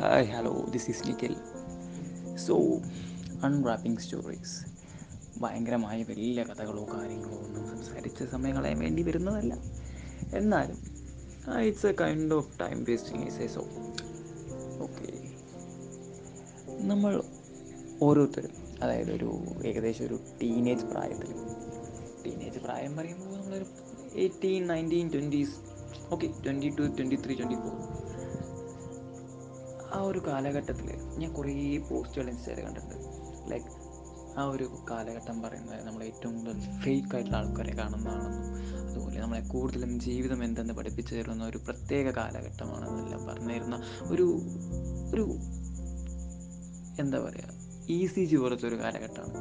Hi hello this is Nikhil. So unwrapping stories ഭയങ്കരമായ വലിയ കഥകളോ കാര്യങ്ങളോ ഒന്നും സംസാരിച്ച് സമയം കളയാൻ വേണ്ടി വരുന്നതല്ല. എന്നാലും it's a kind of time wasting എസേസോ. ഓക്കെ, നമ്മൾ ഓരോരുത്തരും, അതായത് ഒരു ഏകദേശം ഒരു ടീനേജ് പ്രായം പറയുമ്പോൾ നമ്മളൊരു 18, 19, 20s, ഓക്കെ 22, 23, 24 ആ ഒരു കാലഘട്ടത്തിൽ ഞാൻ കുറേ പോസ്റ്റുകൾ ഇൻസ്റ്റയിൽ കണ്ടിട്ടുണ്ട്. ലൈക്ക് ആ ഒരു കാലഘട്ടം പറയുന്നത് നമ്മൾ ഏറ്റവും കൂടുതൽ ഫേക്ക് ആയിട്ടുള്ള ആൾക്കാരെ കാണുന്നതാണെന്നും അതുപോലെ നമ്മളെ കൂടുതലും ജീവിതം എന്തെന്ന് പഠിപ്പിച്ചു തരുന്ന ഒരു പ്രത്യേക കാലഘട്ടമാണെന്നെല്ലാം പറഞ്ഞു തരുന്ന ഒരു എന്താ പറയുക, ഈസി ജീവിതത്തൊരു കാലഘട്ടമാണ്.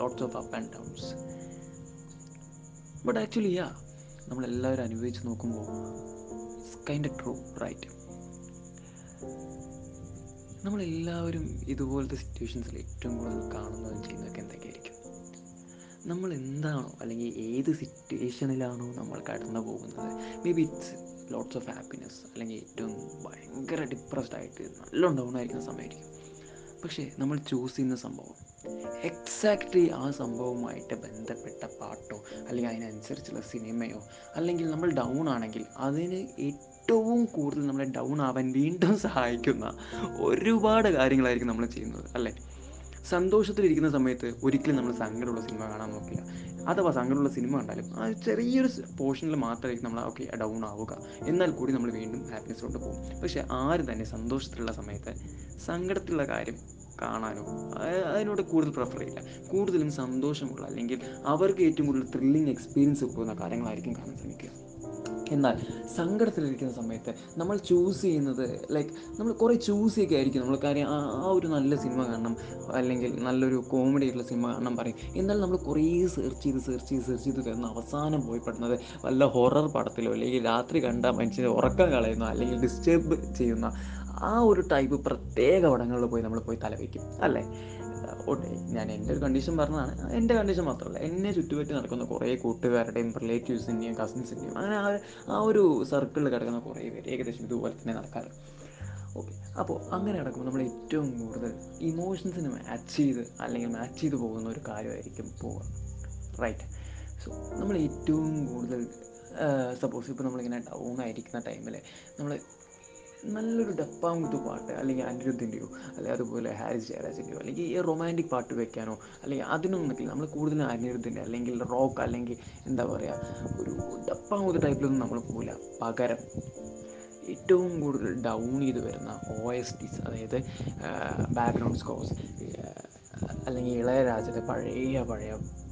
Lots of up and downs. But actually നമ്മളെല്ലാവരും അനുഭവിച്ച് നോക്കുമ്പോൾ it's kind of true, right? നമ്മളെല്ലാവരും ഇതുപോലത്തെ സിറ്റുവേഷൻസിൽ ഏറ്റവും കൂടുതൽ കാണുന്നതും ചെയ്യുന്നതൊക്കെ എന്തൊക്കെയായിരിക്കും? നമ്മൾ എന്താണോ അല്ലെങ്കിൽ ഏത് സിറ്റുവേഷനിലാണോ നമ്മൾ കടന്നു പോകുന്നത്, may be it's lots of happiness, അല്ലെങ്കിൽ ഏറ്റവും ഭയങ്കര ഡിപ്രസ്ഡ് ആയിട്ട് നല്ല ഡൗൺ ആയിരിക്കുന്ന സമയമായിരിക്കും. പക്ഷേ നമ്മൾ ചൂസ് ചെയ്യുന്ന സംഭവം എക്സാക്ട്ലി ആ സംഭവമായിട്ട് ബന്ധപ്പെട്ട പാട്ടോ അല്ലെങ്കിൽ അതിനനുസരിച്ചുള്ള സിനിമയോ, അല്ലെങ്കിൽ നമ്മൾ ഡൗൺ ആണെങ്കിൽ അതിന് ഏറ്റവും കൂടുതൽ നമ്മളെ ഡൗൺ ആവാൻ വീണ്ടും സഹായിക്കുന്ന ഒരുപാട് കാര്യങ്ങളായിരിക്കും നമ്മൾ ചെയ്യുന്നത്, അല്ലേ? സന്തോഷത്തിലിരിക്കുന്ന സമയത്ത് ഒരിക്കലും നമ്മൾ സങ്കടമുള്ള സിനിമ കാണാൻ നോക്കില്ല. അഥവാ സങ്കടമുള്ള സിനിമ കണ്ടാലും ആ ചെറിയൊരു പോർഷനിൽ മാത്രമായിരിക്കും നമ്മൾ ഓക്കെ ഡൗൺ ആവുക. എന്നാൽ കൂടി നമ്മൾ വീണ്ടും ഹാപ്പിനെസ്സിലോട്ട് പോകും. പക്ഷേ ആരും തന്നെ സന്തോഷത്തിലുള്ള സമയത്ത് സങ്കടത്തിലുള്ള കാര്യം കാണാനോ അതിനോട് കൂടുതൽ പ്രിഫർ ചെയ്യില്ല. കൂടുതലും സന്തോഷമുള്ള അല്ലെങ്കിൽ അവർക്ക് ഏറ്റവും കൂടുതൽ ത്രില്ലിങ് എക്സ്പീരിയൻസ് പോകുന്ന കാര്യങ്ങളായിരിക്കും കാണാൻ ശ്രമിക്കുക. എന്നാൽ സങ്കടത്തിലിരിക്കുന്ന സമയത്ത് നമ്മൾ ചൂസ് ചെയ്യുന്നത്, ലൈക്ക് നമ്മൾ കുറേ ചൂസിയൊക്കെ ആയിരിക്കും നമ്മൾ കാര്യം. ആ ഒരു നല്ല സിനിമ കാണണം അല്ലെങ്കിൽ നല്ലൊരു കോമഡി ആയിട്ടുള്ള സിനിമ കാണണം പറയും. എന്നാലും നമ്മൾ കുറേ സെർച്ച് ചെയ്ത് കയറുന്ന അവസാനം പോയി പെടുന്നത് വല്ല ഹൊറർ പടത്തിലോ അല്ലെങ്കിൽ രാത്രി കണ്ട മനുഷ്യനെ ഉറക്കം കളയുന്ന അല്ലെങ്കിൽ ഡിസ്റ്റർബ് ചെയ്യുന്ന ആ ഒരു ടൈപ്പ് പ്രത്യേക പടങ്ങളിൽ പോയി നമ്മൾ തലവയ്ക്കും, അല്ലേ? ഓട്ടെ, ഞാൻ എൻ്റെ ഒരു കണ്ടീഷൻ പറഞ്ഞതാണ്. എൻ്റെ കണ്ടീഷൻ മാത്രമല്ല, എന്നെ ചുറ്റുപറ്റി നടക്കുന്ന കുറേ കൂട്ടുകാരുടെയും റിലേറ്റീവ്സിൻ്റെയും കസിൻസിൻ്റെയും അങ്ങനെ ആ ഒരു സർക്കിളിൽ കിടക്കുന്ന കുറേ പേര് ഏകദേശം ഇതുപോലെ തന്നെ നടക്കാറുണ്ട്. ഓക്കെ, അപ്പോൾ അങ്ങനെ നടക്കുമ്പോൾ നമ്മൾ ഏറ്റവും കൂടുതൽ ഇമോഷൻസിന് മാച്ച് ചെയ്ത് പോകുന്ന ഒരു കാര്യമായിരിക്കും പോവുക, റൈറ്റ്? സോ നമ്മൾ ഏറ്റവും കൂടുതൽ സപ്പോസ് ഇപ്പോൾ നമ്മളിങ്ങനെ ഡൗൺ ആയിരിക്കുന്ന ടൈമിൽ നമ്മൾ നല്ലൊരു ഡപ്പാമുദ്ദ് പാട്ട് അല്ലെങ്കിൽ അനിരുദ്ധിൻ്റെയോ അല്ലെങ്കിൽ അതുപോലെ ഹാരിസ് ജയറാജിൻ്റെയോ അല്ലെങ്കിൽ ഈ റൊമാൻറ്റിക് പാട്ട് വെക്കാനോ അല്ലെങ്കിൽ അതിനൊന്നൊക്കെ നമ്മൾ കൂടുതലും അനിരുദ്ധിൻ്റെ അല്ലെങ്കിൽ റോക്ക് അല്ലെങ്കിൽ എന്താ പറയുക ഒരു ഡപ്പാമുദ്ദ് ടൈപ്പിലൊന്നും നമ്മൾ പോകില്ല. പകരം ഏറ്റവും കൂടുതൽ ഡൗൺ ചെയ്ത് വരുന്ന OSTs, അതായത് ബാക്ക്ഗ്രൗണ്ട് സ്കോർസ്, അല്ലെങ്കിൽ ഇളയരാജയുടെ പഴയ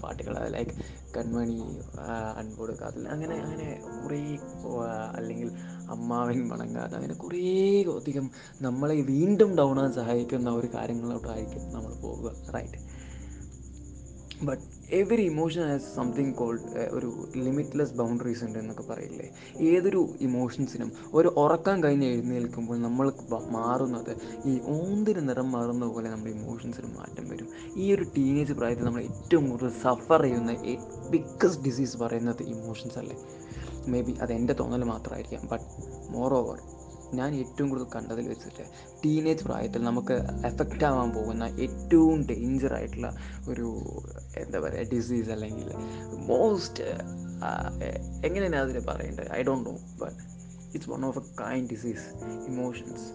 പാട്ടുകൾ, ലൈക്ക് കൺമണി അൻപോട് കാതൽ, അങ്ങനെ കുറേ, അല്ലെങ്കിൽ അമ്മാവിൻ മണങ്കാത, അങ്ങനെ കുറേ അധികം നമ്മളെ വീണ്ടും ഡൗൺ ആകാൻ സഹായിക്കുന്ന ഒരു കാര്യങ്ങളോട്ടായിരിക്കും നമ്മൾ പോവുക, right? But every emotion has something called, ഒരു ലിമിറ്റ്ലെസ് ബൗണ്ടറീസ് ഉണ്ട് എന്നൊക്കെ പറയില്ലേ. ഏതൊരു ഇമോഷൻസിനും ഒരു ഉറക്കം കഴിഞ്ഞ് എഴുന്നേൽക്കുമ്പോൾ നമ്മൾ മാറുന്നത് ഈ ഓന്തിന് നിറം മാറുന്ന പോലെ നമ്മുടെ ഇമോഷൻസിന് മാറ്റം വരും. ഈ ഒരു ടീനേജ് പ്രായത്തിൽ നമ്മൾ ഏറ്റവും കൂടുതൽ സഫർ ചെയ്യുന്ന ബിഗ്ഗസ്റ്റ് ഡിസീസ് പറയുന്നത് ഇമോഷൻസ് അല്ലേ? മേ ബി അത് എൻ്റെ തോന്നൽ മാത്രമായിരിക്കാം. ബട്ട് മോർ ഓവർ ഞാൻ ഏറ്റവും കൂടുതൽ കണ്ടതിൽ വെച്ചിട്ട് ടീനേജ് പ്രായത്തിൽ നമുക്ക് എഫക്റ്റ് ആവാൻ പോകുന്ന ഏറ്റവും ഡേഞ്ചറായിട്ടുള്ള ഒരു എന്താ പറയുക ഡിസീസ്, അല്ലെങ്കിൽ മോസ്റ്റ് എങ്ങനെയാണ് അതിൽ പറയേണ്ടത്, I don't know, but it's one of a kind disease, emotions.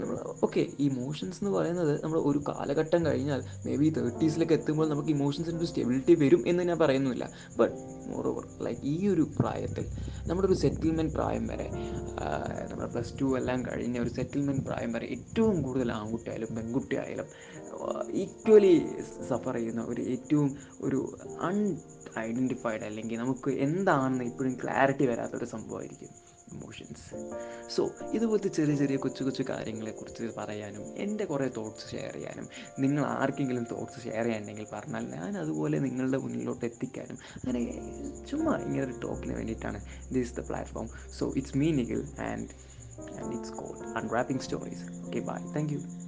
നമ്മൾ ഓക്കെ, ഇമോഷൻസ് എന്ന് പറയുന്നത് നമ്മൾ ഒരു കാലഘട്ടം കഴിഞ്ഞാൽ മേ ബി 30s എത്തുമ്പോൾ നമുക്ക് ഇമോഷൻസിൻ്റെ ഒരു സ്റ്റെബിലിറ്റി വരും എന്ന് ഞാൻ പറയുന്നില്ല. ബട്ട് മോർ ഓവർ ലൈക്ക് ഈ ഒരു പ്രായത്തിൽ നമ്മുടെ ഒരു സെറ്റിൽമെൻറ്റ് പ്രായം വരെ, നമ്മുടെ +2 എല്ലാം കഴിഞ്ഞ ഒരു സെറ്റിൽമെൻറ്റ് പ്രായം വരെ ഏറ്റവും കൂടുതൽ ആൺകുട്ടിയായാലും പെൺകുട്ടിയായാലും ഈക്വലി സഫർ ചെയ്യുന്ന ഒരു ഏറ്റവും ഒരു അൺഐഡൻറ്റിഫൈഡ് അല്ലെങ്കിൽ നമുക്ക് എന്താണെന്ന് ഇപ്പോഴും ക്ലാരിറ്റി വരാത്തൊരു സംഭവമായിരിക്കും ഇമോഷൻസ്. സോ ഇതുപോലത്തെ ചെറിയ ചെറിയ കൊച്ചു കൊച്ചു കാര്യങ്ങളെക്കുറിച്ച് പറയാനും എൻ്റെ കുറേ തോട്ട്സ് ഷെയർ ചെയ്യാനും നിങ്ങൾ ആർക്കെങ്കിലും തോട്ട്സ് ഷെയർ ചെയ്യാനുണ്ടെങ്കിൽ പറഞ്ഞാൽ ഞാൻ അതുപോലെ നിങ്ങളുടെ മുന്നിലോട്ട് എത്തിക്കാനും അങ്ങനെ ചുമ്മാ ഇങ്ങനൊരു ടോക്കിന് വേണ്ടിയിട്ടാണ് this is the platform. So it's me Nikhil and it's called unwrapping stories. Okay, bye, thank U.